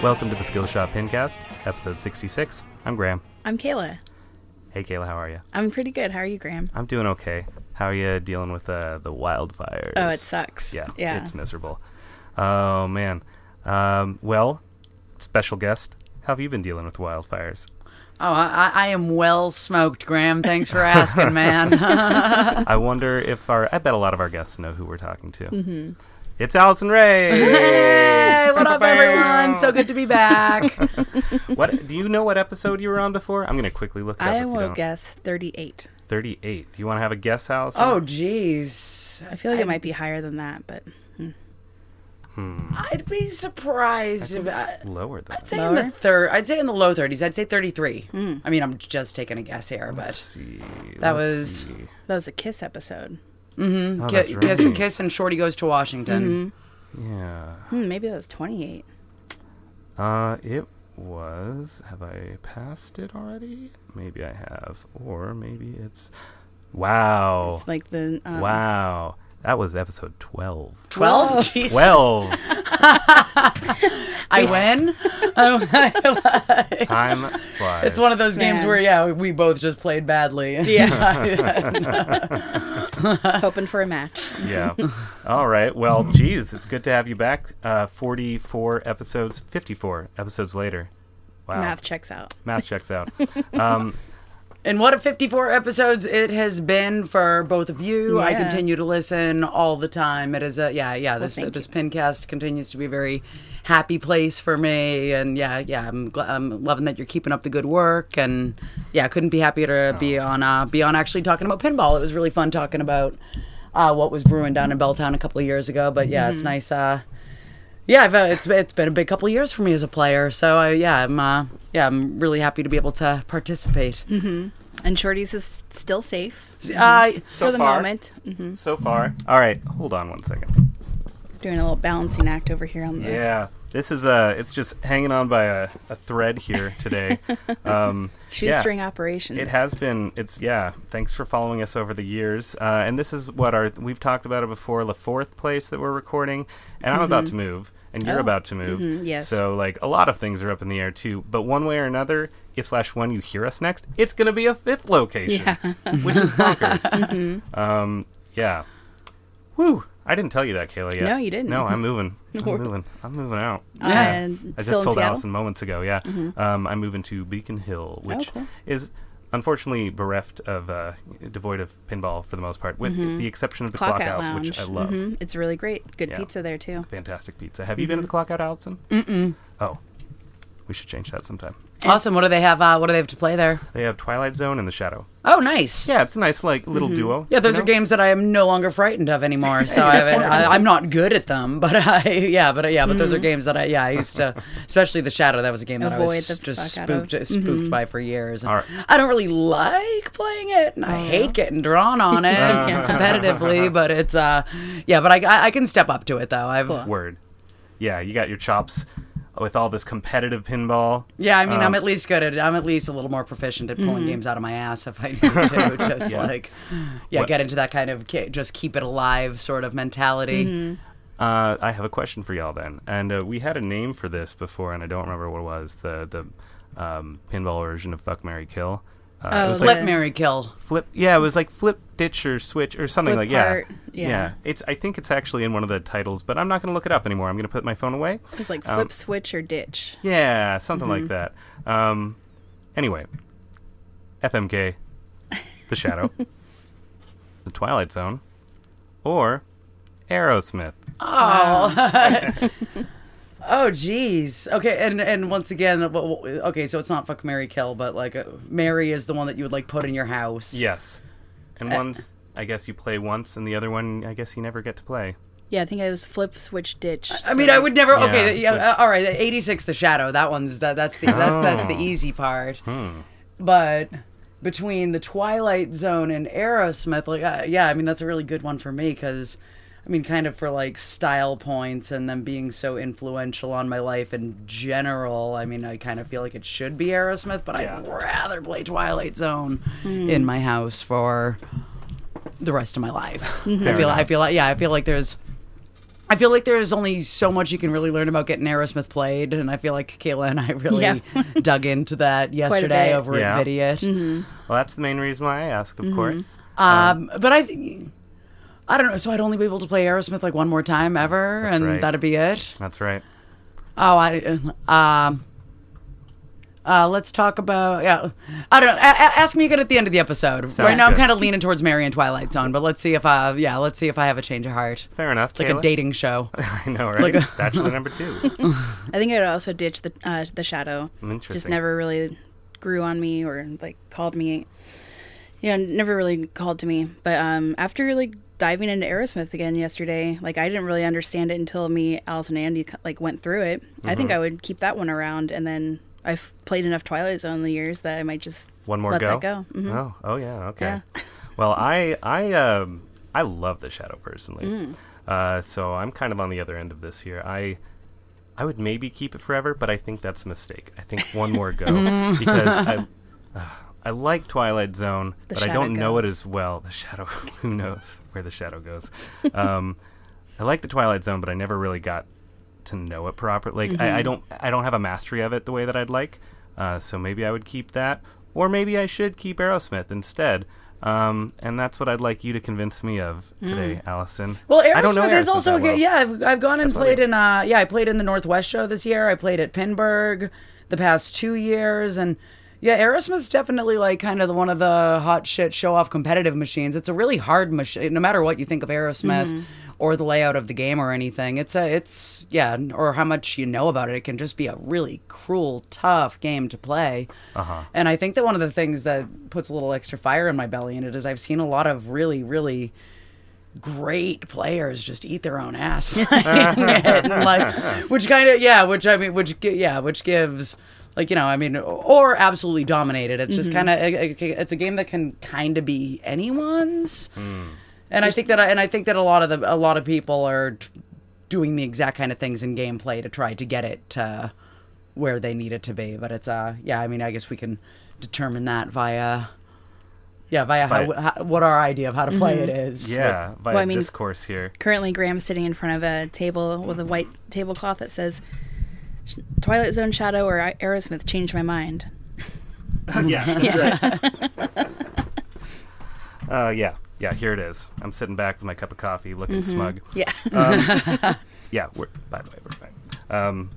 Welcome to the Skillshot Pincast, episode 66. I'm Graham. I'm Kayla. Hey Kayla, how are you? I'm pretty good. How are you, Graham? I'm doing okay. How are you dealing with the wildfires? Oh, it sucks. Yeah. It's miserable. Oh, man. Well, special guest, how have you been dealing with wildfires? Oh, I am well smoked, Graham. Thanks for asking, man. I wonder if I bet a lot of our guests know who we're talking to. Mm-hmm. It's Alison Ray. Hey, what up, everyone? So good to be back. What? Do you know what episode you were on before? I'm going to quickly look it up. I will guess 38. 38. Do you want to have a guess, Alison? Oh, geez. I feel like it might be higher than that, but... I'd be surprised if it's lower than I'd say lower? I'd say in the low 30s. I'd say 33. Mm. I mean, I'm just taking a guess here, but that was a Kiss episode. Mm-hmm. Oh, that's right. Kiss and Shorty Goes to Washington. Mm-hmm. Yeah. Maybe that was 28. It was. Have I passed it already? Maybe I have, or maybe it's. Wow. It's like the. Wow. That was episode 12. 12? Jesus. 12. I win. Time flies. It's one of those games where, we both just played badly. Yeah. Hoping for a match. Yeah. All right. Well, geez, it's good to have you back. 54 episodes later. Wow. Math checks out. And what a 54 episodes it has been for both of you. Yeah. I continue to listen all the time. It is this Pincast continues to be a very happy place for me. And I'm loving that you're keeping up the good work. And couldn't be happier to be on actually talking about pinball. It was really fun talking about what was brewing down in Belltown a couple of years ago. But it's nice. It's been a big couple of years for me as a player, so I'm really happy to be able to participate. Mm-hmm. And Shorty's is still safe for the moment. Mm-hmm. So far. All right, hold on one second. Doing a little balancing act over here on the. Yeah, this is it's just hanging on by a thread here today. Shoestring operations. It has been. Thanks for following us over the years. And this is what we've talked about it before. The fourth place that we're recording, and I'm about to move. And you're about to move. Mm-hmm, yes. So, a lot of things are up in the air, too. But one way or another, if/when you hear us next, it's going to be a fifth location, which is bonkers. Mm-hmm. Woo. I didn't tell you that, Kayla, yet. No, you didn't. No, I'm moving. I'm moving out. I just told Allison moments ago, Mm-hmm. I'm moving to Beacon Hill, which is... unfortunately bereft of devoid of pinball for the most part, with the exception of the Clockout, which I love. Mm-hmm. It's really great. Good pizza there too. Fantastic pizza. Have you been to the Clockout, Allison? Mm-mm. Oh, we should change that sometime. Awesome. What do they have? What do they have to play there? They have Twilight Zone and The Shadow. Oh, nice. Yeah, it's a nice little duo. Yeah, those are games that I am no longer frightened of anymore. So I'm not good at them, but those are games that I used to, especially The Shadow. That was a game that I was just spooked by for years. Right. I don't really like playing it, and I hate getting drawn on it competitively. But it's but I can step up to it though. Word. Yeah, you got your chops. With all this competitive pinball. Yeah, I mean, I'm at least good at it. I'm at least a little more proficient at pulling games out of my ass if I need to. Just get into that kind of just keep it alive sort of mentality. Mm-hmm. I have a question for y'all then. And we had a name for this before, and I don't remember what it was. The pinball version of Fuck, Marry, Kill. It was Flip, Marry, Kill. Flip. Yeah, it was like Flip, Ditch, or Switch, or something Flip Heart. Yeah. It's. I think it's actually in one of the titles, but I'm not going to look it up anymore. I'm going to put my phone away. It's like Flip, Switch, or Ditch. Yeah, something like that. Anyway, FMK, The Shadow, The Twilight Zone, or Aerosmith. Oh. Oh, geez. Okay, and once again, so it's not Fuck, Marry, Kill, but Mary is the one that you would put in your house. Yes. And one's, I guess you play once, and the other one, I guess you never get to play. Yeah, I think it was Flip, Switch, Ditch. I mean, I would never. Yeah, okay, yeah, all right. 86, The Shadow. That one's that's the easy part. Hmm. But between the Twilight Zone and Aerosmith, I mean, that's a really good one for me because. I mean, kind of for style points and them being so influential on my life in general. I mean, I kind of feel like it should be Aerosmith, but I'd rather play Twilight Zone in my house for the rest of my life. I feel like there's I feel like there's only so much you can really learn about getting Aerosmith played, and I feel like Kayla and I really dug into that yesterday over at Vidiot. Mm-hmm. Well, that's the main reason why I asked, of course. But I don't know, so I'd only be able to play Aerosmith like one more time ever, and that'd be it. That's right. Oh, let's talk about, I don't know, ask me again at the end of the episode. Sounds right now good. I'm kind of leaning towards Mary and Twilight Zone, but let's see if I have a change of heart. Fair enough, It's Kayla. Like a dating show. I know, right? It's like Bachelor number 2. I think I would also ditch the Shadow. Interesting. Just never really grew on me or, like, called me, you know, never really called to me. But after, like, diving into Aerosmith again yesterday, like, I didn't really understand it until me, Alice, and Andy, like, went through it. Mm-hmm. I think I would keep that one around, and then I've played enough Twilight Zone in the years that I might just let that go. Mm-hmm. Oh yeah, okay. Yeah. Well, I love The Shadow personally, so I'm kind of on the other end of this here. I would maybe keep it forever, but I think that's a mistake. I think one more go because I like Twilight Zone, but I don't know it as well. The Shadow, who knows where The Shadow goes? I like the Twilight Zone, but I never really got to know it properly. Like, I don't have a mastery of it the way that I'd like, so maybe I would keep that, or maybe I should keep Aerosmith instead, and that's what I'd like you to convince me of today, Allison. Well, Aerosmith is also a good, I've gone and played in I played in the Northwest show this year. I played at Pinburg the past 2 years, and Aerosmith's definitely like kind of one of the hot shit show off competitive machines. It's a really hard machine, no matter what you think of Aerosmith. Or the layout of the game or anything. Or how much you know about it. It can just be a really cruel, tough game to play. And I think that one of the things that puts a little extra fire in my belly in it is I've seen a lot of really, really great players just eat their own ass playing it. Which gives, like, you know, I mean, or absolutely dominate it. It's just kind of, it's a game that can kind of be anyone's. And I think that a lot of people are doing the exact kind of things in gameplay to try to get it to where they need it to be. But it's I guess we can determine that via what our idea of how to play it is. Yeah, via discourse here. Currently, Graham's sitting in front of a table with a white tablecloth that says, "Twilight Zone, Shadow, or Aerosmith changed my mind." That's right. Yeah, here it is. I'm sitting back with my cup of coffee, looking smug. Yeah. By the way, we're fine.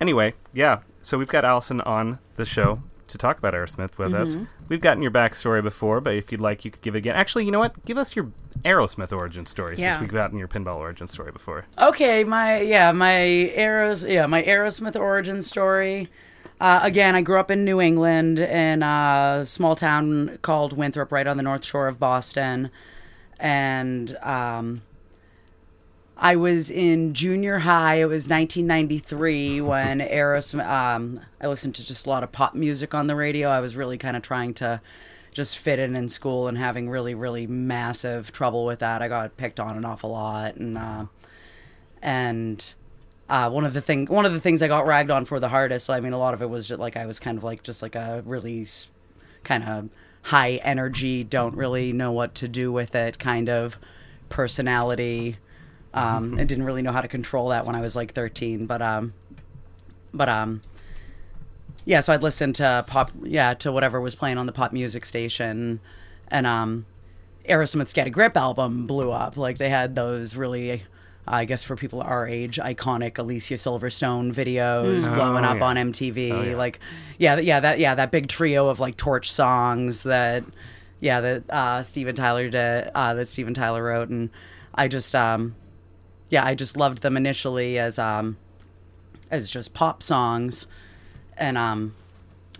Anyway, yeah. So we've got Allison on the show to talk about Aerosmith with us. We've gotten your backstory before, but if you'd like, you could give it again. Actually, you know what? Give us your Aerosmith origin story since we've gotten your pinball origin story before. Okay, my Aerosmith origin story. Again, I grew up in New England in a small town called Winthrop, right on the North Shore of Boston. And I was in junior high. It was 1993 when Aerosmith. I listened to just a lot of pop music on the radio. I was really kind of trying to just fit in school and having really, really massive trouble with that. I got picked on an awful lot, and one of the things I got ragged on for the hardest, I mean, a lot of it was just like I was kind of like just like a really kind of high energy, don't really know what to do with it kind of personality. I didn't really know how to control that when I was like 13, but so I'd listen to to whatever was playing on the pop music station, and Aerosmith's Get a Grip album blew up. Like, they had those really, I guess for people our age, iconic Alicia Silverstone videos blowing up on MTV. Oh, yeah. Like, that big trio of like torch songs that Steven Tyler did, that Steven Tyler wrote, and I just loved them initially as just pop songs, and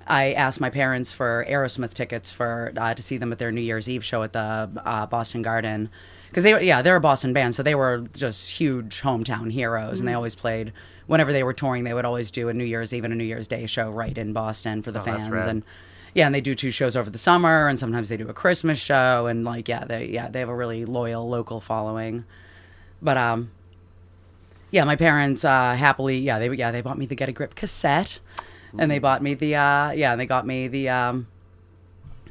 I asked my parents for Aerosmith tickets for to see them at their New Year's Eve show at the Boston Garden. Because they're a Boston band, so they were just huge hometown heroes, and they always played, whenever they were touring, they would always do a New Year's Eve and a New Year's Day show right in Boston for the fans. And they do 2 shows over the summer, and sometimes they do a Christmas show, and they have a really loyal local following. But my parents happily they bought me the Get a Grip cassette, and they bought me the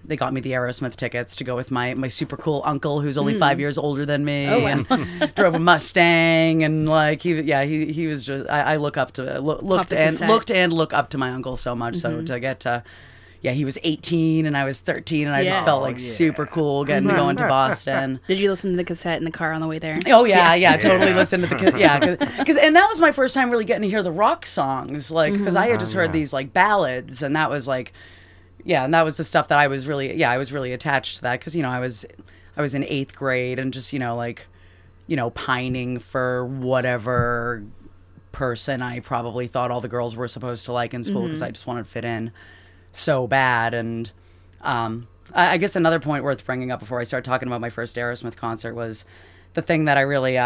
they got me the Aerosmith tickets to go with my super cool uncle who's only 5 years older than me. Oh, wow. And drove a Mustang and like he was just I look up to look up to my uncle so much. Mm-hmm. So to get to he was 18 and I was 13 and I just felt like super cool getting to go into Boston. Did you listen to the cassette in the car on the way there? Oh, yeah. Totally listened to the cassette. Yeah, and that was my first time really getting to hear the rock songs, like, because I had just heard these, like, ballads, and that was, like, and that was the stuff that I was really, I was really attached to that, because, you know, I was in 8th grade and just, you know, like, you know, pining for whatever person I probably thought all the girls were supposed to like in school, because I just wanted to fit in so bad. And I guess another point worth bringing up before I start talking about my first Aerosmith concert was the thing that I really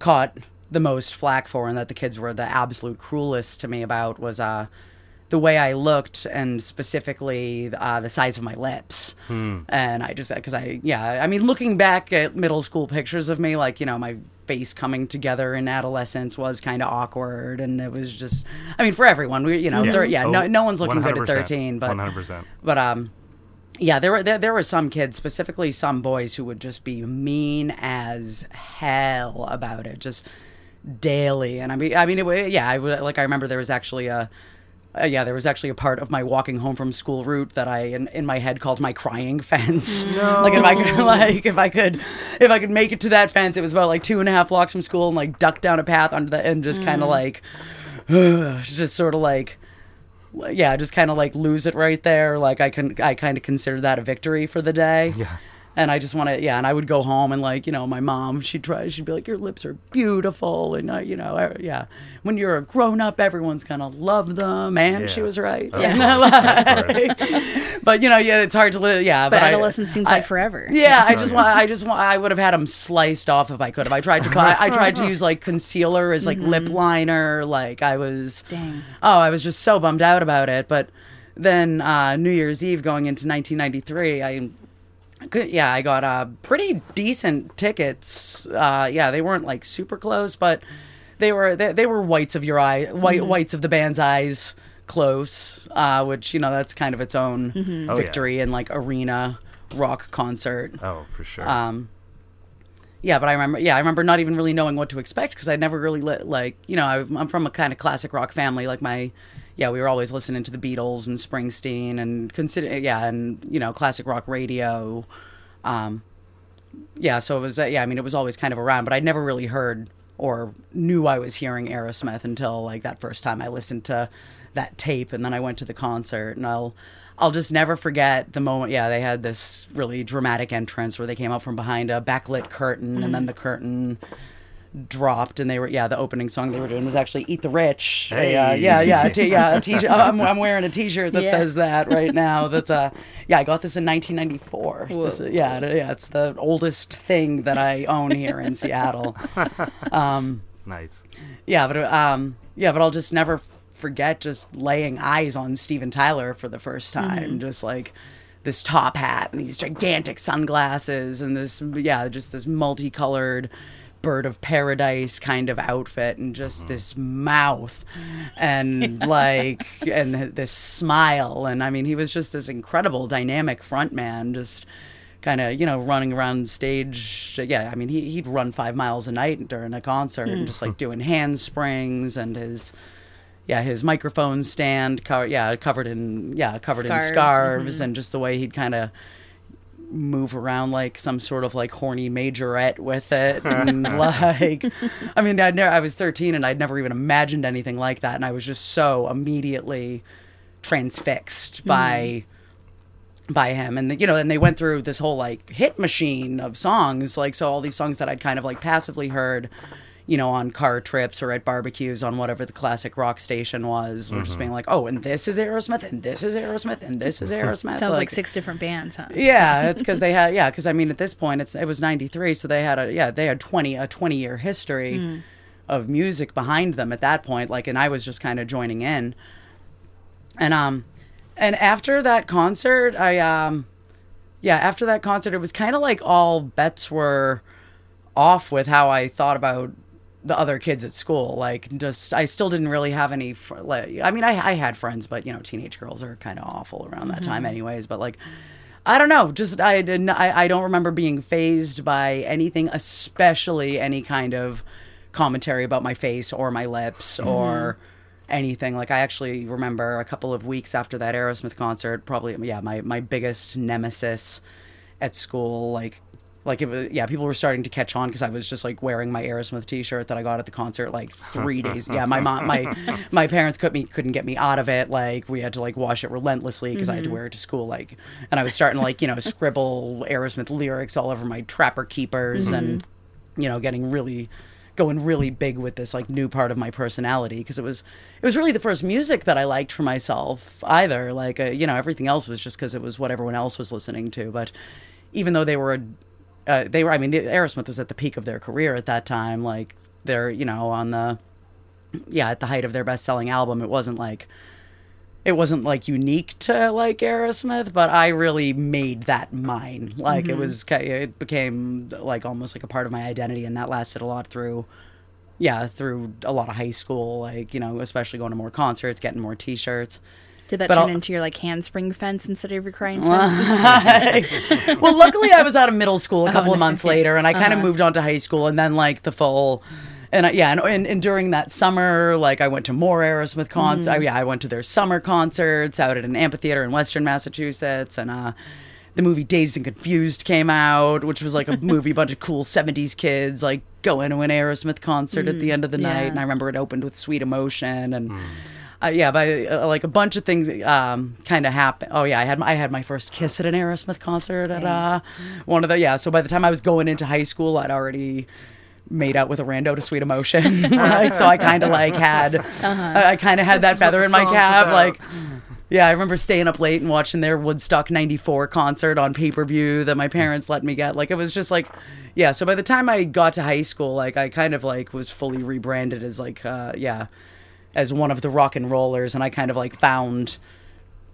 caught the most flack for, and that the kids were the absolute cruelest to me about, was the way I looked, and specifically the size of my lips. And I just, because I mean, looking back at middle school pictures of me, like, you know, my face coming together in adolescence was kind of awkward, and it was just, I mean, for everyone, we, you know, no one's looking good at 13, but 100%. But there were some kids, specifically some boys, who would just be mean as hell about it, just daily. And I mean, it, yeah, I would, like, I remember there was actually a part of my walking home from school route that I, in my head, called my crying fence. No. Like, if I could make it to that fence, it was about, like, 2.5 blocks from school, and, like, duck down a path under the, and just kind of, like, just sort of, like, yeah, just kind of, like, lose it right there. Like, I kind of consider that a victory for the day. Yeah. And I just want to, and I would go home and, like, you know, my mom, she'd be like, your lips are beautiful. And, you know, when you're a grown up, everyone's going to love them. And she was right. Of course. But, you know, it's hard to live. Yeah. But adolescence seems like forever. Yeah. I would have had them sliced off if I could have. I tried to use, like, concealer as, like, lip liner. Like, I was just so bummed out about it. But then New Year's Eve going into 1993, I got pretty decent tickets. They weren't, like, super close, but they were whites of your eye, whites of the band's eyes close, which, you know, that's kind of its own victory in, like, arena rock concert. Oh, for sure. But I remember not even really knowing what to expect, because I never really like, you know, I'm from a kind of classic rock family, like my. Yeah, we were always listening to the Beatles and Springsteen and and, you know, classic rock radio. So it was, I mean, it was always kind of around, but I never really heard or knew I was hearing Aerosmith until, like, that first time I listened to that tape, and then I went to the concert, and I'll just never forget the moment. Yeah, they had this really dramatic entrance where they came out from behind a backlit curtain, and then the curtain dropped, and they were the opening song they were doing was actually "Eat the Rich." Hey. A t-shirt. I'm wearing a t-shirt that says that right now. That's I got this in 1994. It's the oldest thing that I own here in Seattle. Nice. But I'll just never forget just laying eyes on Steven Tyler for the first time. Just like this top hat and these gigantic sunglasses and this just this multicolored bird of paradise kind of outfit, and just this mouth and like and this smile, and I mean, he was just this incredible dynamic front man, just kind of, you know, running around stage. I mean, he'd run 5 miles a night during a concert, and just like doing handsprings, and his microphone stand covered in scarves, and just the way he'd kind of move around like some sort of like horny majorette with it, and like I mean, I was 13 and I'd never even imagined anything like that, and I was just so immediately transfixed by him. And you know, and they went through this whole like hit machine of songs, like, so all these songs that I'd kind of like passively heard, you know, on car trips or at barbecues on whatever the classic rock station was, we're just being like, oh, and this is Aerosmith, and this is Aerosmith, and this is Aerosmith. Sounds like 6 different bands, huh? Yeah, it's because they had, because I mean, at this point, it was 93, so they had a 20-year history of music behind them at that point, like, and I was just kind of joining in. And after that concert, it was kind of like all bets were off with how I thought about the other kids at school. Like, just I still didn't really have any I mean, I had friends, but you know, teenage girls are kind of awful around that time anyways, but like I don't know. Just I don't remember being fazed by anything, especially any kind of commentary about my face or my lips or anything. Like, I actually remember a couple of weeks after that Aerosmith concert, probably my biggest nemesis at school, like it was, people were starting to catch on because I was just like wearing my Aerosmith T-shirt that I got at the concert like 3 days. My mom, my parents couldn't get me out of it. Like, we had to like wash it relentlessly because I had to wear it to school. Like, and I was starting to scribble Aerosmith lyrics all over my Trapper Keepers and getting really big with this like new part of my personality, because it was really the first music that I liked for myself either. Like everything else was just because it was what everyone else was listening to. But even though Aerosmith was at the peak of their career at that time. Like, they're, at the height of their best-selling album. It wasn't unique to like Aerosmith, but I really made that mine. Like, it became like almost like a part of my identity, and that lasted a lot through a lot of high school. Like, especially going to more concerts, getting more T-shirts. Did that turn into your, handspring fence instead of your crying fence? Well, luckily I was out of middle school a couple of months later, and I kind of moved on to high school, and then, the full... And during that summer, I went to more Aerosmith concerts. I went to their summer concerts out at an amphitheater in Western Massachusetts, and... the movie Dazed and Confused came out, which was like a movie, a bunch of cool 70s kids going to an Aerosmith concert at the end of the night. And I remember it opened with Sweet Emotion and a bunch of things kind of happened. Oh yeah, I had my first kiss at an Aerosmith concert at one of the so by the time I was going into high school, I'd already made out with a rando to Sweet Emotion. So I kind of had I kind of had that feather in my cap about. Yeah, I remember staying up late and watching their Woodstock 94 concert on pay-per-view that my parents let me get. It was just so by the time I got to high school, I kind of was fully rebranded as as one of the rock and rollers, and I kind of found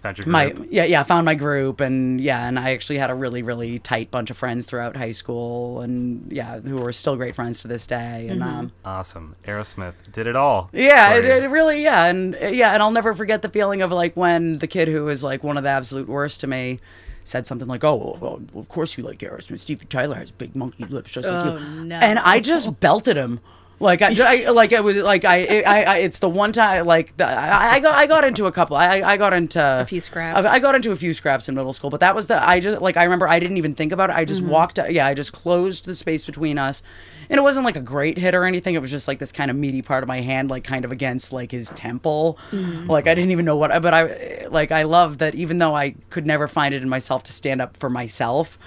your group. Found my group, and I actually had a really, really tight bunch of friends throughout high school, and who are still great friends to this day. And awesome, Aerosmith did it all. Yeah, it really, and I'll never forget the feeling of when the kid who was one of the absolute worst to me said something like, "Oh, well, of course you like Aerosmith. Steven Tyler has big monkey lips just like you," and I just belted him. It's the one time I got into a few scraps in middle school, but that was I remember I didn't even think about it. I just walked out. I just closed the space between us, and it wasn't a great hit or anything. It was just this kind of meaty part of my hand, kind of against his temple. I didn't even know what, but I love that even though I could never find it in myself to stand up for myself.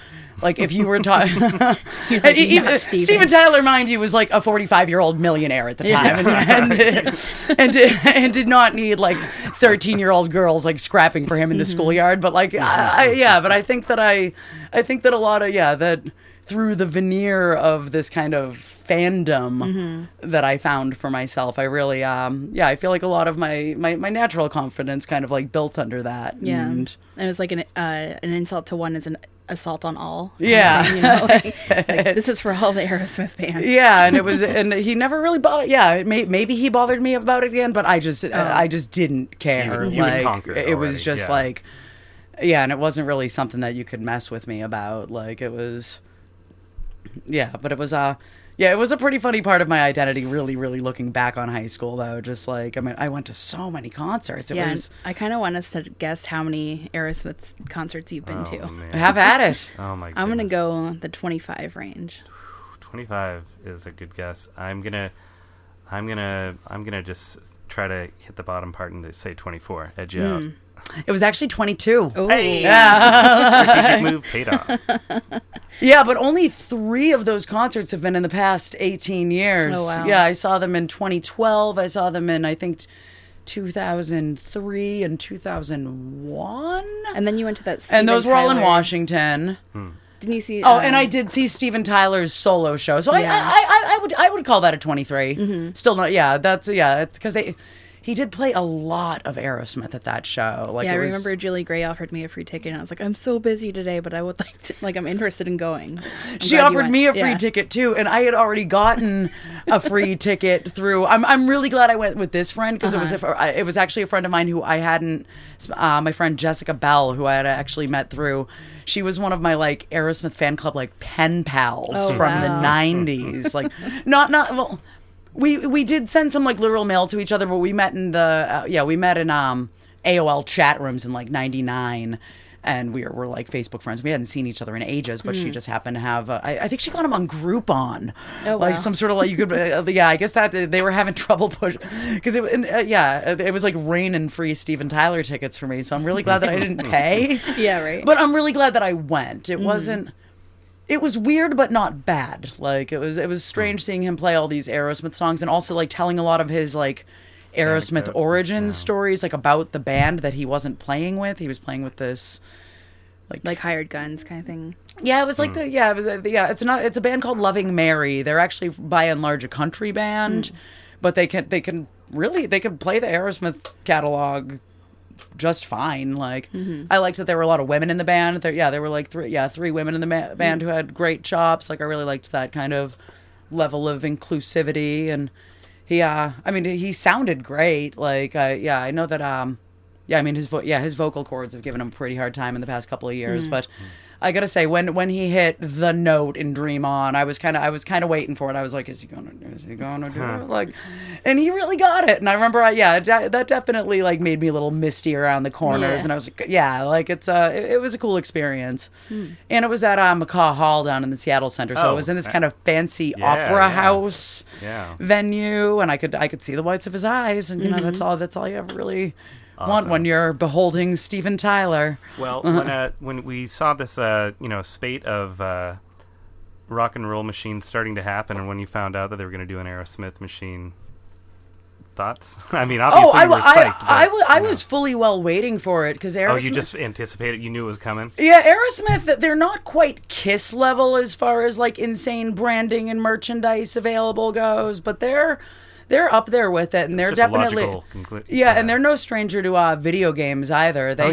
If you were talking... Steven Tyler, mind you, was a 45-year-old millionaire at the time and did not need 13-year-old girls scrapping for him in the schoolyard. But I think that I think that a lot of that through the veneer of this kind of fandom that I found for myself, I really I feel a lot of my natural confidence kind of built under that. Yeah, and it was an insult to one is an assault on all. This is for all the Aerosmith fans. And it was, and he never really bothered. Maybe he bothered me about it again, but I just didn't care. And it wasn't really something that you could mess with me about. It was a pretty funny part of my identity, really, really looking back on high school, though. I went to so many concerts. I kind of want us to guess how many Aerosmith concerts you've been to. Man. Have at it. Oh, my goodness. I'm going to go the 25 range. 25 is a good guess. I'm gonna just try to hit the bottom part and say 24. Edge you out. It was actually 22. Ooh. Hey. Yeah. Strategic move paid off. Yeah, but only 3 of those concerts have been in the past 18 years. Oh, wow. Yeah, I saw them in 2012. I saw them in, 2003 and 2001. And then you went to that Steven And those Tyler. Were all in Washington. Didn't you see... and I did see Steven Tyler's solo show. So I would call that a 23. Still not... Yeah, that's... Yeah, because they... He did play a lot of Aerosmith at that show. Like, yeah, I remember Julie Gray offered me a free ticket, and I was like, I'm so busy today, but I would like to, like, I'm interested in going. She offered me a free ticket, too, and I had already gotten a free ticket through. I'm really glad I went with this friend, because it was actually a friend of mine who I hadn't, my friend Jessica Bell, who I had actually met through. She was one of my, like, Aerosmith fan club, like, pen pals from the 90s. Like, well, we did send some, like, literal mail to each other, but we met in the, we met in AOL chat rooms in, like, 99, and we were, like, Facebook friends. We hadn't seen each other in ages, but she just happened to have, I think she got him on Groupon. Oh, like, wow. Some sort of, like, you could, I guess that they were having trouble pushing, because it was, like, rain and free Steven Tyler tickets for me, so I'm really glad that I didn't pay. Yeah, right. But I'm really glad that I went. It wasn't... It was weird, but not bad. Like, it was strange seeing him play all these Aerosmith songs, and also, like, telling a lot of his, like, Aerosmith origin stories, like, about the band that he wasn't playing with. He was playing with this, like Hired Guns kind of thing. Yeah, it was like it's a band called Loving Mary. They're actually by and large a country band, but they can play the Aerosmith catalog just fine. Like, I liked that there were a lot of women in the band. There were like three women in the band who had great chops. Like, I really liked that kind of level of inclusivity. And he sounded great. Like, I know that. His vocal cords have given him a pretty hard time in the past couple of years. But I gotta say, when he hit the note in Dream On, I was kind of waiting for it. I was like, is he gonna do it? Like, and he really got it. And I remember, that definitely, like, made me a little misty around the corners. Yeah. And I was like, it was a cool experience. And it was at McCaw Hall down in the Seattle Center, so it was in this kind of fancy opera house venue, and I could see the whites of his eyes, and that's all you ever really. Awesome. When you're beholding Steven Tyler. Well, when we saw this, spate of rock and roll machines starting to happen, and when you found out that they were going to do an Aerosmith machine, thoughts? I mean, obviously you were psyched. I was fully well waiting for it, because Aerosmith... Oh, you just anticipated, you knew it was coming? Yeah, Aerosmith, they're not quite Kiss level as far as, like, insane branding and merchandise available goes, but they're up there with it, and they're definitely and they're no stranger to video games either. They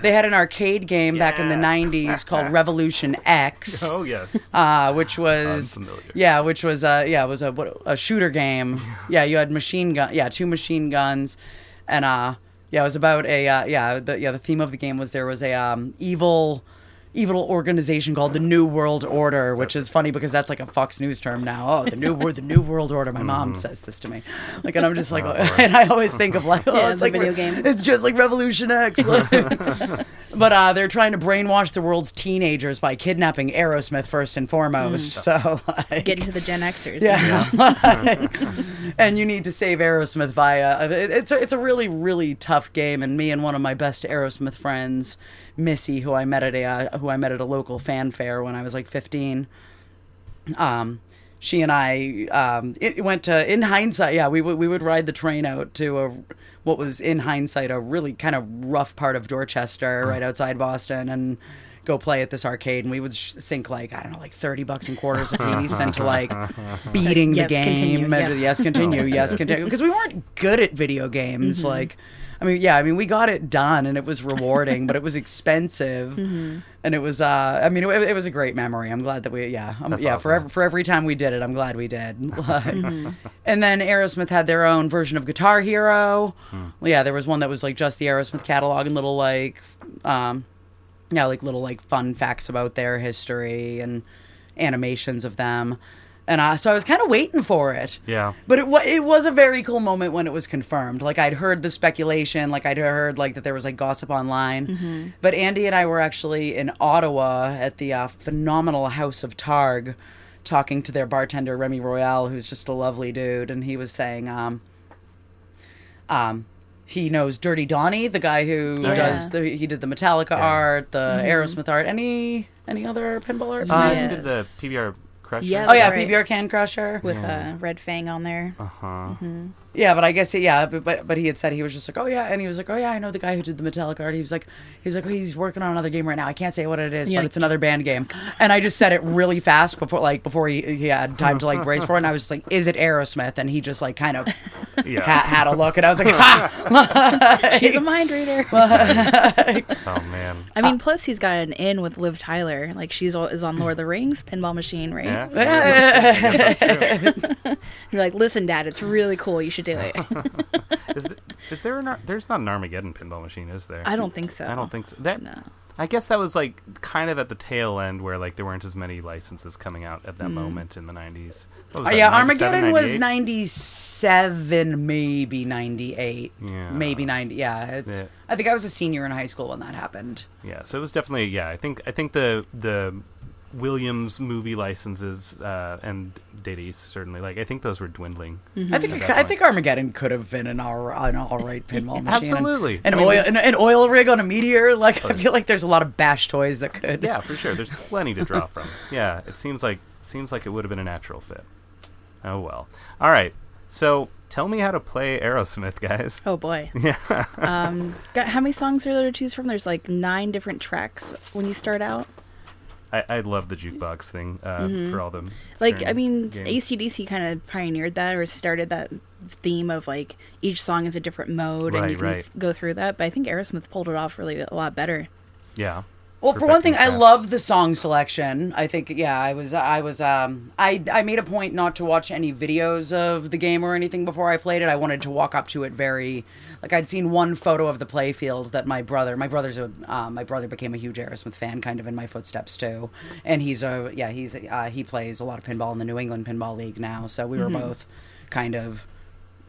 they had an arcade game back in the 90s called Revolution X. Oh yes, which was a shooter game. Yeah, you had two machine guns, and it was about the theme of the game was there was a evil organization called the New World Order, which is funny because that's like a Fox News term now. Oh, the New World Order. My mom says this to me. Like, and I'm just like, and I always think of like, it's like a video game. It's just like Revolution X. But they're trying to brainwash the world's teenagers by kidnapping Aerosmith first and foremost. So, like, get into the Gen Xers. Yeah. And you need to save Aerosmith via. It's a really, really tough game. And me and one of my best Aerosmith friends, Missy, who I met at a local fan fair when I was like 15. She and I went to, in hindsight, we would ride the train out to what was in hindsight a really kind of rough part of Dorchester, right outside Boston, and go play at this arcade. And we would sink like, I don't know, like $30 in quarters of 80 cents to like beating the game. Yes, continue. Because we weren't good at video games. Like, we got it done, and it was rewarding, but it was expensive, and it was, it was a great memory. I'm glad that we, awesome. For every time we did it, I'm glad we did. And then Aerosmith had their own version of Guitar Hero. Yeah, there was one that was like just the Aerosmith catalog and little like, little like fun facts about their history and animations of them. And so I was kind of waiting for it. Yeah. But it was a very cool moment when it was confirmed. Like, I'd heard the speculation. Like, I'd heard, like, that there was, like, gossip online. But Andy and I were actually in Ottawa at the phenomenal House of Targ talking to their bartender, Remy Royale, who's just a lovely dude. And he was saying he knows Dirty Donnie, the guy who he did the Metallica art, the Aerosmith art. Any other pinball art? He did the PBR... Crusher? Yeah, PBR Can Crusher. With Red Fang on there. Yeah, but I guess, yeah, but he had said, he was just like, oh, yeah, and he was like, oh, yeah, I know the guy who did the Metallica art. He was like, oh, he's working on another game right now. I can't say what it is, yeah, but it's another band game. And I just said it really fast before he had time to, like, brace for it, and I was just like, is it Aerosmith? And he just, like, kind of had a look, and I was like, ha! She's a mind reader. Oh, man. I mean, plus he's got an in with Liv Tyler. Like, is on Lord of the Rings pinball machine, right? Yeah. You're like, listen, Dad, it's really cool. You should do it. There's not an Armageddon pinball machine, is there? I don't think so. No. I guess that was like kind of at the tail end where like there weren't as many licenses coming out at that moment in the 90s. Armageddon was 97, maybe 98, maybe 90. Yeah, I think I was a senior in high school when that happened. Yeah, so it was definitely I think the Williams movie licenses and ditties, certainly. Like, I think those were dwindling. Mm-hmm. I think Armageddon could have been an all right pinball machine. Absolutely. An oil rig on a meteor. Like, I feel like there's a lot of bash toys that could. Yeah, for sure. There's plenty to draw from. Yeah, it seems like it would have been a natural fit. Oh, well. All right. So, tell me how to play Aerosmith, guys. Oh, boy. Yeah. How many songs are there to choose from? There's, like, 9 different tracks when you start out. I love the jukebox thing for all them. Like, I mean, games. AC/DC kind of pioneered that or started that theme of, like, each song is a different mode and you can go through that. But I think Aerosmith pulled it off really a lot better. Yeah. Well, for one thing, that. I love the song selection. I think, I made a point not to watch any videos of the game or anything before I played it. I wanted to walk up to it I'd seen one photo of the playfield that my brother became a huge Aerosmith fan, kind of in my footsteps too. And he plays a lot of pinball in the New England Pinball League now. So we were both kind of.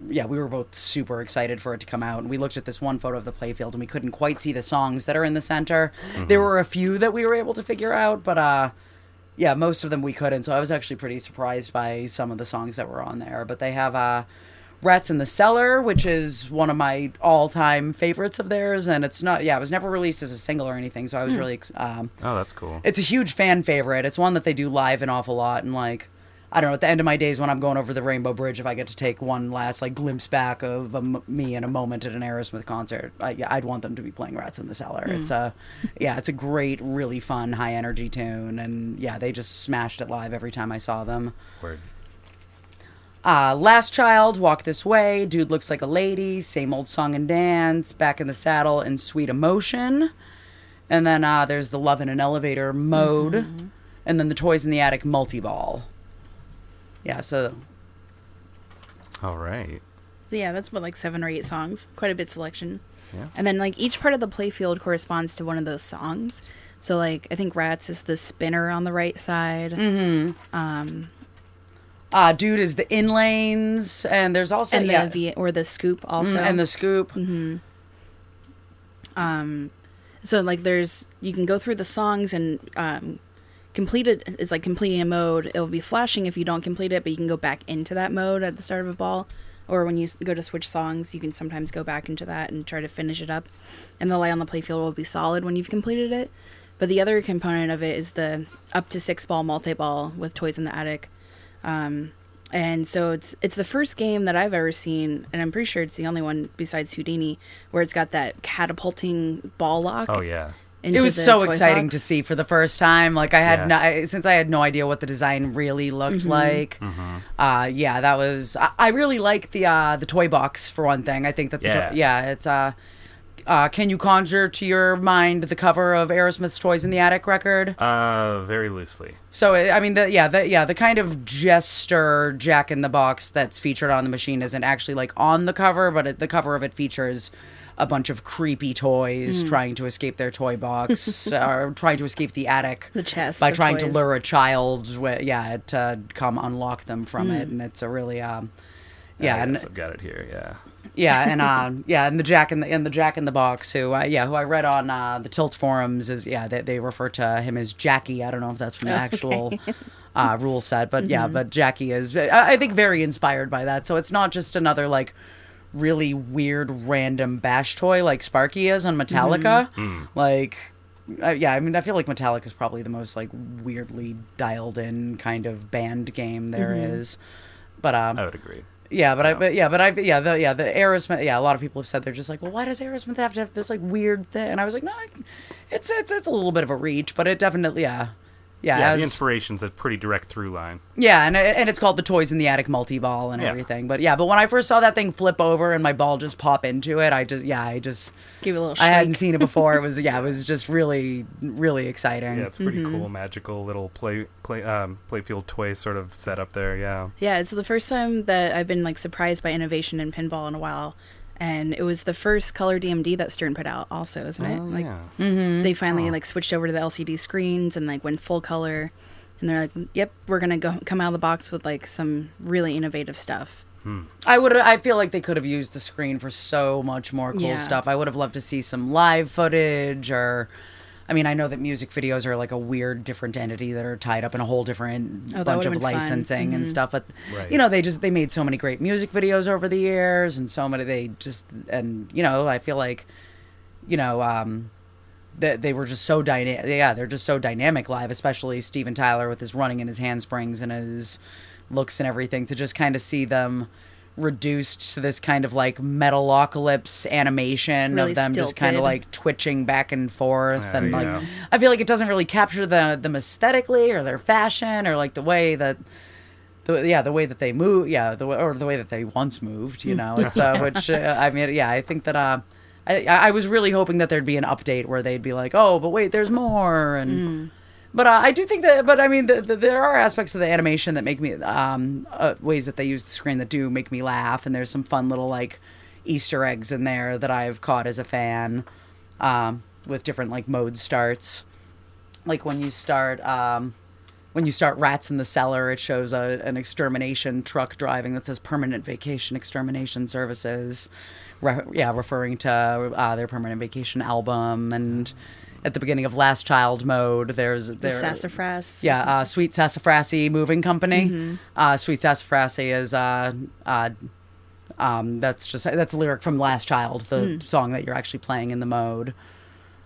Yeah, we were both super excited for it to come out, and we looked at this one photo of the playfield, and we couldn't quite see the songs that are in the center. Mm-hmm. There were a few that we were able to figure out, but most of them we couldn't, so I was actually pretty surprised by some of the songs that were on there. But they have Rats in the Cellar, which is one of my all-time favorites of theirs, and it's not. Yeah, it was never released as a single or anything, so I was really... oh, that's cool. It's a huge fan favorite. It's one that they do live an awful lot, and like... I don't know, at the end of my days when I'm going over the Rainbow Bridge, if I get to take one last like glimpse back of me in a moment at an Aerosmith concert, I'd want them to be playing Rats in the Cellar. Mm. It's a great, really fun, high-energy tune, and yeah, they just smashed it live every time I saw them. Word. Last Child, Walk This Way, Dude Looks Like a Lady, Same Old Song and Dance, Back in the Saddle, and Sweet Emotion. And then there's the Love in an Elevator mode, and then the Toys in the Attic multi-ball. Yeah, so... All right. So, yeah, that's about, like, 7 or 8 songs. Quite a bit selection. Yeah. And then, like, each part of the playfield corresponds to one of those songs. So, like, I think Rats is the spinner on the right side. Mm-hmm. Dude is the in lanes. And there's also... And the scoop also. And the scoop. Mm-hmm. So, like, there's... You can go through the songs and... it's like completing a mode. It'll be flashing if you don't complete it, but you can go back into that mode at the start of a ball, or when you go to switch songs, you can sometimes go back into that and try to finish it up, and the light on the playfield will be solid when you've completed it. But the other component of it is the up to 6 ball multi-ball with Toys in the Attic, and so it's the first game that I've ever seen, and I'm pretty sure it's the only one besides Houdini where it's got that catapulting ball lock. Oh yeah. It was so exciting to see for the first time. Like, I had since I had no idea what the design really looked like. Mm-hmm. That was. I really liked the toy box for one thing. I think that it's. Can you conjure to your mind the cover of Aerosmith's Toys in the Attic record? Very loosely. So I mean, the kind of jester Jack in the Box that's featured on the machine isn't actually like on the cover, but the cover of it features a bunch of creepy toys trying to escape their toy box, or trying to escape the attic, the chest, by trying to lure a child to come unlock them from it, and it's a really I've got it here, and the Jack in the Box, who I read on the Tilt forums is they refer to him as Jackie. I don't know if that's from the actual rule set, but but Jackie is I think very inspired by that, so it's not just another like really weird random bash toy like Sparky is on Metallica. Like I mean, I feel like Metallica is probably the most like weirdly dialed in kind of band game there is, but I would agree. Yeah, but you know. The Aerosmith. Yeah, a lot of people have said they're just like, well, why does Aerosmith have to have this like weird thing? And I was like, no, it's a little bit of a reach, but it definitely, the inspiration's a pretty direct through line. Yeah, and it's called the Toys in the Attic multi-ball and everything. But when I first saw that thing flip over and my ball just pop into it, I just give it a little shake. I hadn't seen it before. It was just really, really exciting. Yeah, it's a pretty cool, magical little playfield toy sort of setup there. Yeah. Yeah, it's the first time that I've been like surprised by innovation in pinball in a while. And it was the first color DMD that Stern put out also, isn't it? They finally switched over to the LCD screens and went full color. And they're like, yep, we're going to come out of the box with some really innovative stuff. I feel like they could have used the screen for so much more cool stuff. I would have loved to see some live footage or... I mean, I know that music videos are a weird, different entity that are tied up in a whole different bunch of licensing and stuff. But they made so many great music videos over the years, and so many I feel like, they were just so dynamic. Yeah, they're just so dynamic live, especially Steven Tyler with his running and his handsprings and his looks and everything. To just kind of see them reduced to this kind of Metalocalypse animation really of them stilted. Just kind of twitching back and forth I feel like it doesn't really capture them aesthetically or their fashion or the way that they move the way that they once moved I think that I was really hoping that there'd be an update where they'd be like, oh, but wait, there's more and But I do think that, there are aspects of the animation that make me, ways that they use the screen that do make me laugh. And there's some fun little, Easter eggs in there that I've caught as a fan with different, mode starts. When you start Rats in the Cellar, it shows an extermination truck driving that says Permanent Vacation Extermination Services, referring to their Permanent Vacation album and... At the beginning of Last Child mode, there's Sassafras. Yeah, Sweet Sassafrasy Moving Company. Mm-hmm. Sweet Sassafrasy is that's a lyric from Last Child, the song that you're actually playing in the mode.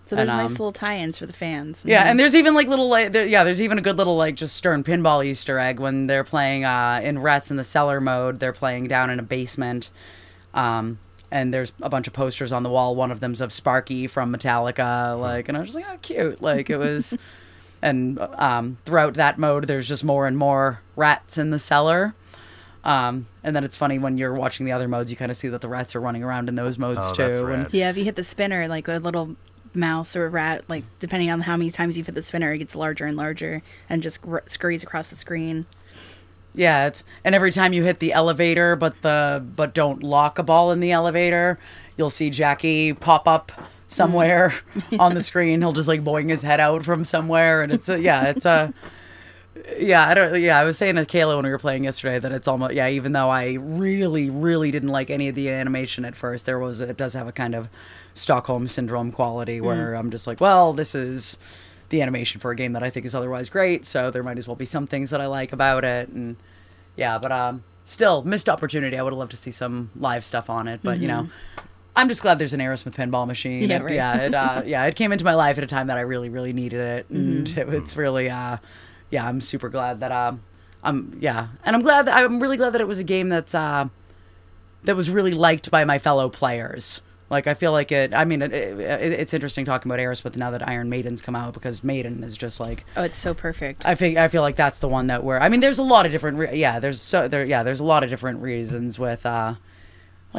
So there's nice little tie-ins for the fans. Yeah, and there's even there's even a good little just Stern pinball Easter egg when they're playing in Rats in the Cellar mode. They're playing down in a basement. And there's a bunch of posters on the wall. One of them's of Sparky from Metallica, and I was just like, oh, cute. It was, and throughout that mode, there's just more and more rats in the cellar. And then it's funny when you're watching the other modes, you kind of see that the rats are running around in those modes too. If you hit the spinner, a little mouse or a rat, depending on how many times you've hit the spinner, it gets larger and larger and just scurries across the screen. Yeah, and every time you hit the elevator, but don't lock a ball in the elevator, you'll see Jackie pop up somewhere on the screen. He'll just boing his head out from somewhere, and I was saying to Kayla when we were playing yesterday that it's almost even though I really, really didn't like any of the animation at first, it does have a kind of Stockholm Syndrome quality where I'm just like, well, this is the animation for a game that I think is otherwise great, so there might as well be some things that I like about it. And still, missed opportunity. I would have loved to see some live stuff on it, but I'm just glad there's an Aerosmith pinball machine. Yeah, right. It came into my life at a time that I really, really needed it, and it's really, I'm super glad that I'm really glad that it was a game that's that was really liked by my fellow players. I feel like it... I mean, it's interesting talking about Aerosmith now that Iron Maiden's come out, because Maiden is just oh, it's so perfect. I feel like that's the one that we're... I mean, there's a lot of different... there's a lot of different reasons with... I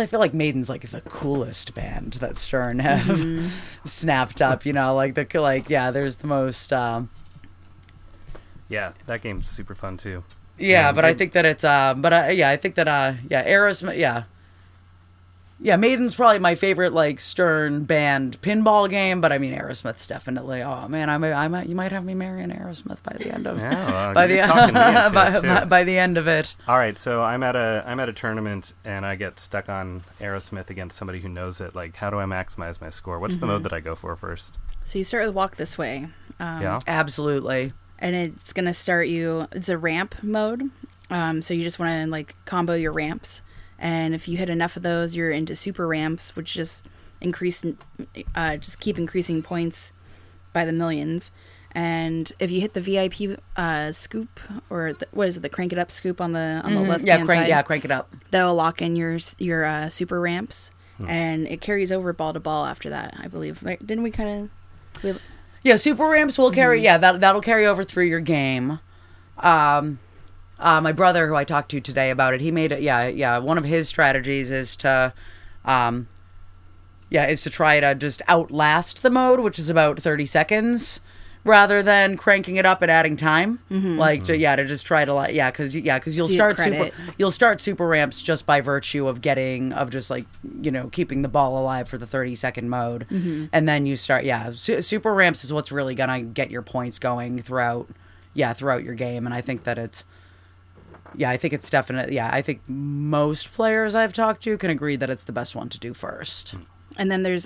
feel like Maiden's the coolest band that Stern have snapped up, there's the most... Yeah, that game's super fun, too. Yeah, but I think that it's... I think that... Aerosmith... Yeah, Maiden's probably my favorite Stern band pinball game, but I mean Aerosmith's definitely. Oh man, you might have me marrying Aerosmith by the end of by the end of it. All right, so I'm at a tournament and I get stuck on Aerosmith against somebody who knows it. How do I maximize my score? What's the mode that I go for first? So you start with Walk This Way. Absolutely. And it's gonna start you. It's a ramp mode, so you just want to combo your ramps. And if you hit enough of those, you're into super ramps, which just keep increasing points by the millions. And if you hit the VIP scoop, or the crank it up scoop on the left hand side, crank it up. That'll lock in your super ramps, and it carries over ball to ball after that. I believe didn't we kind of? Yeah, super ramps will carry. Mm-hmm. Yeah, that'll carry over through your game. My brother, who I talked to today about it, he made it. Yeah. One of his strategies is to, try to just outlast the mode, which is about 30 seconds. Rather than cranking it up and adding time, to just try to because you'll start super ramps just by virtue of keeping the ball alive for the 30-second mode, and then you start super ramps is what's really gonna get your points going throughout your game, and I think that it's I think most players I've talked to can agree that it's the best one to do first. And then there's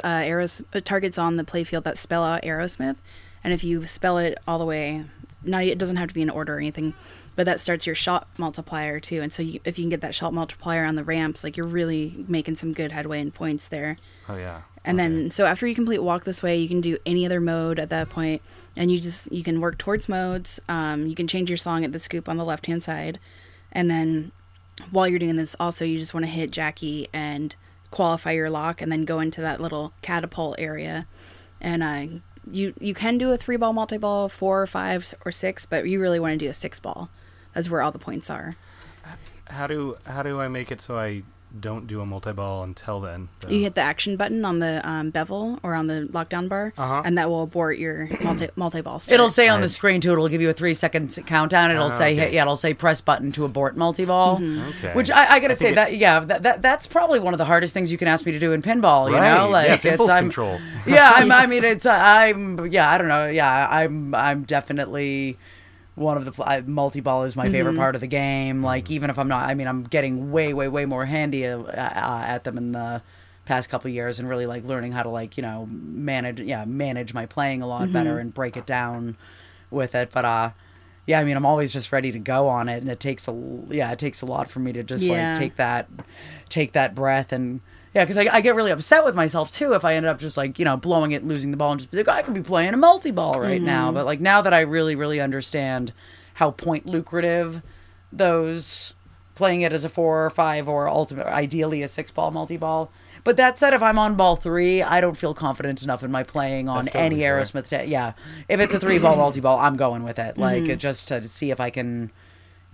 targets on the playfield that spell out Aerosmith. And if you spell it all the way, it doesn't have to be in order or anything, but that starts your shot multiplier too. And so if you can get that shot multiplier on the ramps, you're really making some good headway in points there. Oh, yeah. And then, so after you complete Walk This Way, you can do any other mode at that point, and you can work towards modes. You can change your song at the scoop on the left-hand side. And then while you're doing this also, you just want to hit Jackie and qualify your lock and then go into that little catapult area and You can do a 3-ball, multi-ball, 4, 5, or 6, but you really want to do a 6-ball. That's where all the points are. How do I make it so I don't do a multi-ball until then? Though? You hit the action button on the bevel or on the lockdown bar, and that will abort your multi-ball. Start. It'll say on the screen too. It'll give you a 3-second countdown. It'll it'll say press button to abort multi-ball. Mm-hmm. Okay. Which I gotta say that's probably one of the hardest things you can ask me to do in pinball. Right. You know, it's impulse control. I'm definitely. One of the multi-ball is my favorite part of the game. Even if I'm not, I'm getting way, way, way more handy at them in the past couple of years, and really learning how to manage my playing a lot better and break it down with it. But I'm always just ready to go on it, and it takes a lot for me to just take that breath and. Yeah, because I get really upset with myself, too, if I ended up just, blowing it, losing the ball, and just be I could be playing a multi-ball right now. But, now that I really, really understand how point lucrative those playing it as a 4 or 5 or ideally a 6-ball multi-ball. But that said, if I'm on ball 3, I don't feel confident enough in my playing on any Aerosmith. If it's a 3-ball multi-ball, I'm going with it. To see if I can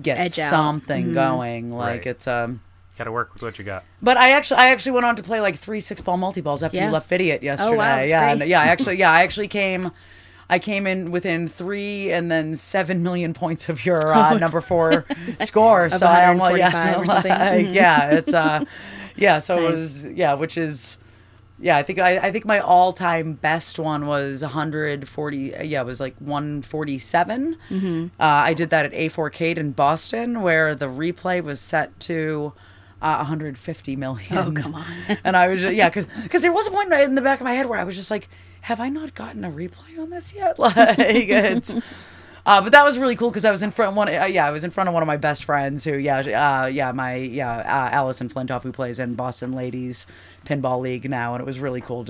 get edge something going. It's... got to work with what you got. But I actually went on to play 3 6-ball multi-balls after you left Vidiot yesterday. Oh, wow, great. I actually came in within 3 and then 7 million points of your number 4 score. So I'm nice. It was I think my all-time best one was 140. It was 147. I did that at A4Cade in Boston, where the replay was set to 150 million. Oh, come on. And I was because there was a point in the back of my head where I was just have I not gotten a replay on this yet? It's but that was really cool because I was in front of one of my best friends who Alison Flintoff, who plays in Boston Ladies Pinball League now, and it was really cool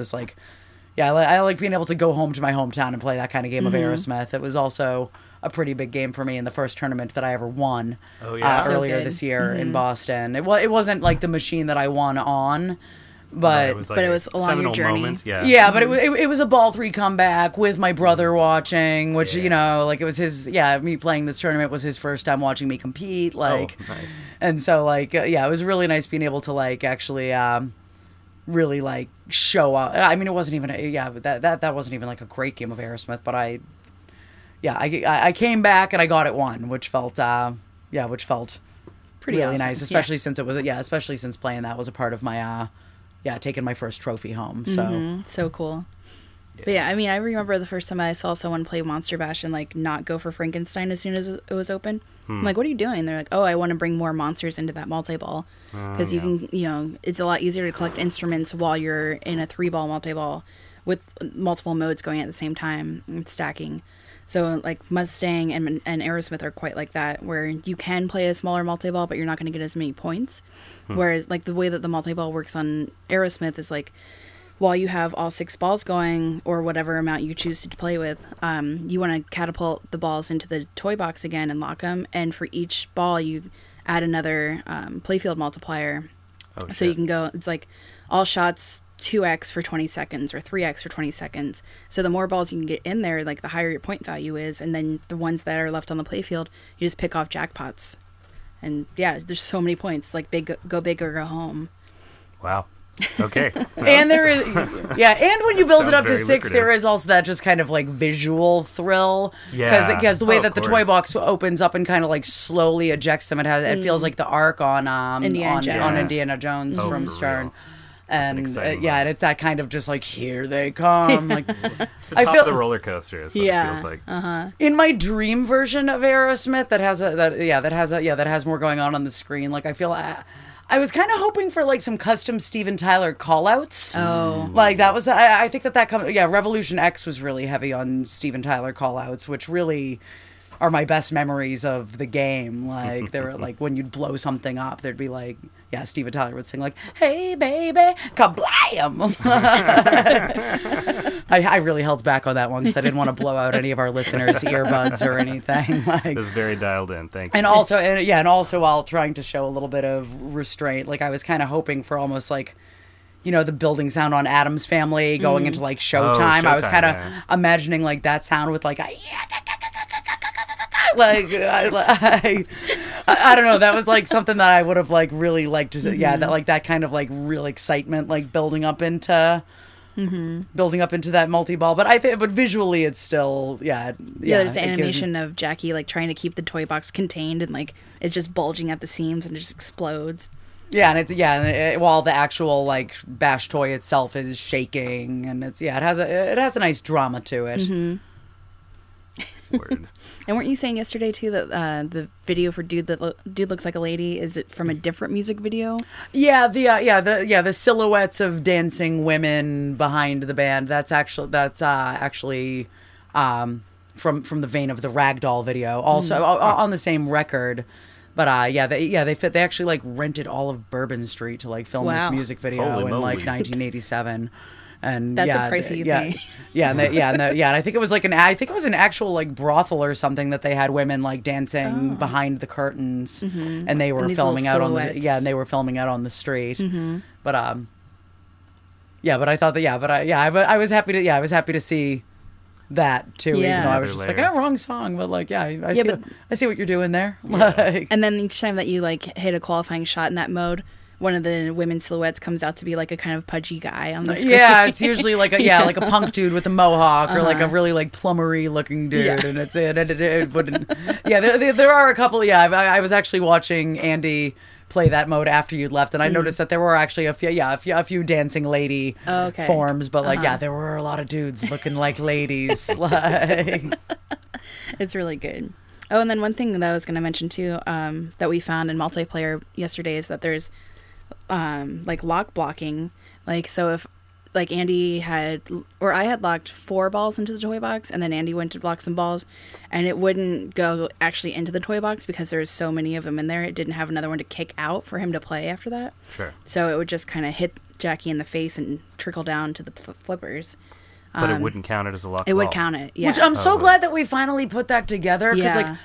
I like being able to go home to my hometown and play that kind of game of Aerosmith. It was also a pretty big game for me in the first tournament that I ever won earlier this year in Boston. It wasn't the machine that I won on, but it was but it was a long journey. Moments, but it was a ball 3 comeback with my brother watching, which it was his. Yeah, me playing this tournament was his first time watching me compete. Nice. And so it was really nice being able to actually. Really show up. I mean, it wasn't even that wasn't even a great game of Aerosmith, but I came back and I got it won, which felt pretty really awesome. Nice, especially since it was especially since playing that was a part of my taking my first trophy home. So so cool. Yeah. But I remember the first time I saw someone play Monster Bash and not go for Frankenstein as soon as it was open. I'm like, what are you doing? They're like, oh, I want to bring more monsters into that multi-ball because you can, it's a lot easier to collect instruments while you're in a 3-ball multi-ball with multiple modes going at the same time and stacking. So Mustang and Aerosmith are quite like that, where you can play a smaller multi-ball, but you're not going to get as many points. Whereas the way that the multi-ball works on Aerosmith is while you have all six balls going, or whatever amount you choose to play with, you want to catapult the balls into the toy box again and lock them. And for each ball, you add another playfield multiplier. Oh, so shit. You can go, it's like all shots 2x for 20 seconds or 3x for 20 seconds. So the more balls you can get in there, like the higher your point value is. And then the ones that are left on the playfield, you just pick off jackpots. And yeah, there's so many points, like big, go big or go home. Wow. Okay. And there is, yeah, and when you build it up to six, lucrative. There is also that just kind of like visual thrill. Yeah. Because the way that the toy box opens up and kind of like slowly ejects them, it feels like the arc on Indiana Jones from Stern. Real. And and it's that kind of just like, here they come. Like, it's the top of the roller coaster is what it feels like. Uh-huh. In my dream version of Aerosmith that has more going on the screen. Like I feel I was kind of hoping for like some custom Steven Tyler callouts. Oh, like that was I think that comes. Yeah, Revolution X was really heavy on Steven Tyler callouts, which really are my best memories of the game. Like there were like when you'd blow something up, there'd be like Steven Tyler would sing like, "Hey baby, kablam!" I really held back on that one because I didn't want to blow out any of our listeners' earbuds or anything. Like, it was very dialed in. Thank you. And also while trying to show a little bit of restraint, like I was kind of hoping for almost like, you know, the building sound on Addams Family going into like Showtime. I was kind of imagining like that sound with like I don't know. That was like something that I would have like really liked to. Yeah, that like that kind of like real excitement, like building up into that multi-ball. But but visually, it's still there's the animation of Jackie like trying to keep the toy box contained and like it's just bulging at the seams and it just explodes. Yeah, and while the actual like bash toy itself is shaking, and it has a nice drama to it. Mm-hmm. Word. And weren't you saying yesterday too that the video for Dude Looks Like a Lady is it from a different music video? Yeah, the silhouettes of dancing women behind the band. That's actually from the vein of the Ragdoll video, also on the same record. But they actually like rented all of Bourbon Street to like film this music video. Holy in moly. Like 1987. And that's a pricey thing. Yeah, and I think it was like an actual like brothel or something that they had women like dancing behind the curtains, and they were filming out on the street. Mm-hmm. But I was happy to see that too. Yeah. Even though I was just like, wrong song, but like, I see what you're doing there. Yeah. Like, and then each time that you like hit a qualifying shot in that mode, one of the women's silhouettes comes out to be like a kind of pudgy guy on the screen. Yeah, it's usually like a like a punk dude with a mohawk or like a really like plumbery looking dude, and it's it wouldn't. Yeah, there are a couple. Yeah, I was actually watching Andy play that mode after you'd left, and I noticed that there were actually a few dancing lady forms, but like there were a lot of dudes looking like ladies. Like, it's really good. Oh, and then one thing that I was going to mention too that we found in multiplayer yesterday is that there's like lock blocking. Like, so if like Andy had or I had locked 4 balls into the toy box and then Andy went to block some balls and it wouldn't go actually into the toy box because there was so many of them in there, it didn't have another one to kick out for him to play after that. Sure. So it would just kind of hit Jackie in the face and trickle down to the flippers. But it wouldn't count it as a lock. It would count it, yeah. Which I'm so glad that we finally put that together because like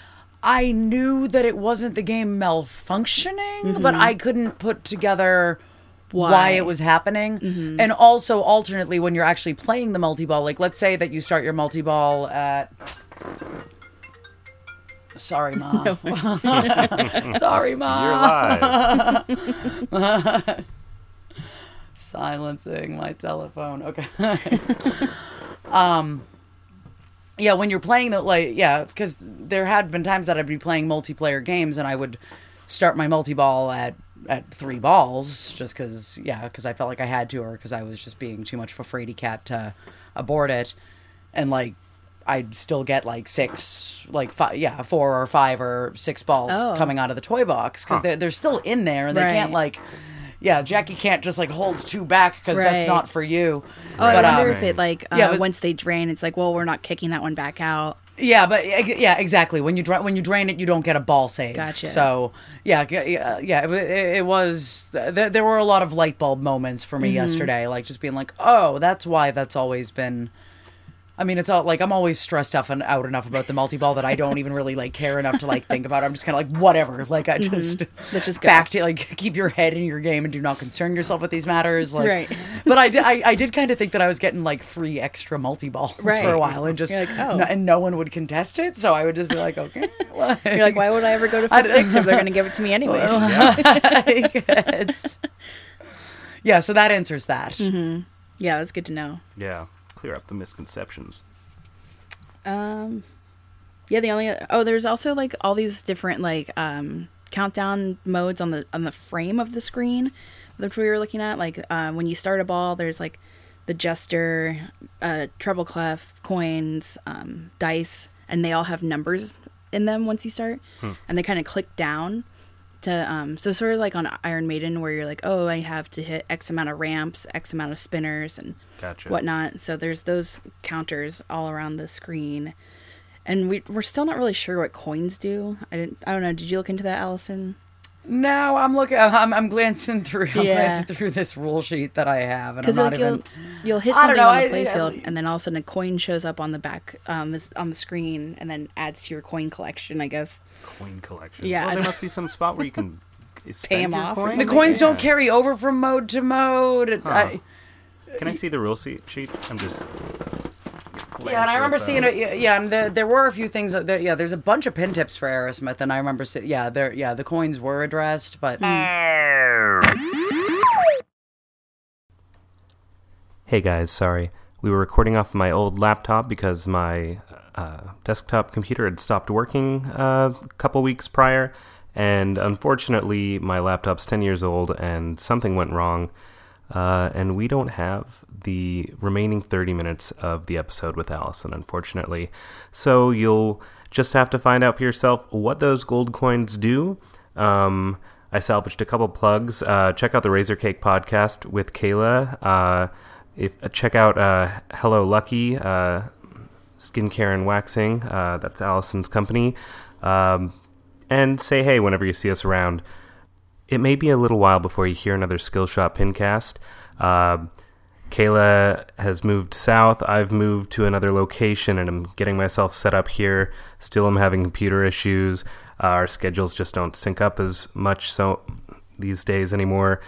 I knew that it wasn't the game malfunctioning, but I couldn't put together why it was happening. Mm-hmm. And also, alternately, when you're actually playing the multi-ball, like let's say that you start your multi-ball at... Sorry, Mom. No. Sorry, Mom. You're live. Silencing my telephone. Okay. Yeah, when you're playing because there had been times that I'd be playing multiplayer games and I would start my multi-ball at 3 balls just because I felt like I had to or because I was just being too much of a fraidy cat to abort it. And like I'd still get like 4 or 5 or 6 balls coming out of the toy box because they're still in there and they can't like... Yeah, Jackie can't just like hold 2 back because that's not for you. Oh, but, I wonder if it like once they drain, it's like, well, we're not kicking that one back out. Yeah, but yeah, exactly. When you drain it, you don't get a ball save. Gotcha. So yeah. It was there were a lot of light bulb moments for me yesterday, like just being like, oh, that's why that's always been. I mean, it's all like I'm always stressed out enough about the multi-ball that I don't even really like care enough to like think about it. I'm just kind of like whatever. Like I just let's just go back to like keep your head in your game and do not concern yourself with these matters. Like, right. But I did kind of think that I was getting like free extra multi-balls for a while and just like, oh. And no one would contest it, so I would just be like, okay. Like, you're like, why would I ever go to six if they're going to give it to me anyways? Yeah. So that answers that. Mm-hmm. Yeah, that's good to know. Yeah. Clear up the misconceptions. Yeah, the only there's also like all these different like countdown modes on the frame of the screen that we were looking at. Like when you start a ball, there's like the jester, treble clef, coins, dice, and they all have numbers in them once you start, and they kind of click down to so sort of like on Iron Maiden where you're like, oh, I have to hit X amount of ramps, X amount of spinners and whatnot. So there's those counters all around the screen. And we're still not really sure what coins do. I don't know. Did you look into that, Allison? No, I'm looking. I'm glancing through. Glancing through this rule sheet that I have, and I'm not like, even. You'll hit something on the playfield, and then all of a sudden a coin shows up on the back, on the screen, and then adds to your coin collection. I guess. Coin collection. Yeah, well, there must be some spot where you can pay them off. Coins. The coins don't carry over from mode to mode. Huh. Can I see the rule sheet? I'm just. Yeah, and I remember seeing it. Yeah, and there were a few things. There's a bunch of pin tips for Aerosmith, and I remember. The coins were addressed, but. Hey guys, sorry, we were recording off my old laptop because my desktop computer had stopped working a couple weeks prior, and unfortunately, my laptop's 10 years old, and something went wrong. And we don't have the remaining 30 minutes of the episode with Allison, unfortunately. So you'll just have to find out for yourself what those gold coins do. I salvaged a couple plugs. Check out the Razor Cake podcast with Kayla. Check out Hello Lucky Skincare and Waxing. That's Allison's company. And say hey whenever you see us around. It may be a little while before you hear another Skillshot Pincast. Kayla has moved south. I've moved to another location, and I'm getting myself set up here. Still I'm having computer issues. Our schedules just don't sync up as much so these days anymore.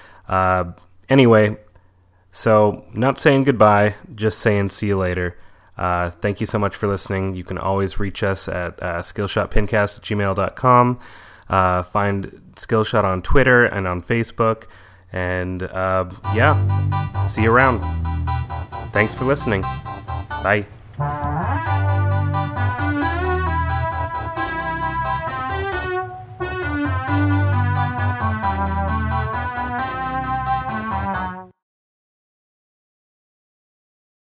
Anyway, so not saying goodbye, just saying see you later. Thank you so much for listening. You can always reach us at skillshotpincast@gmail.com. Find Skillshot on Twitter and on Facebook, and see you around. Thanks for listening. Bye.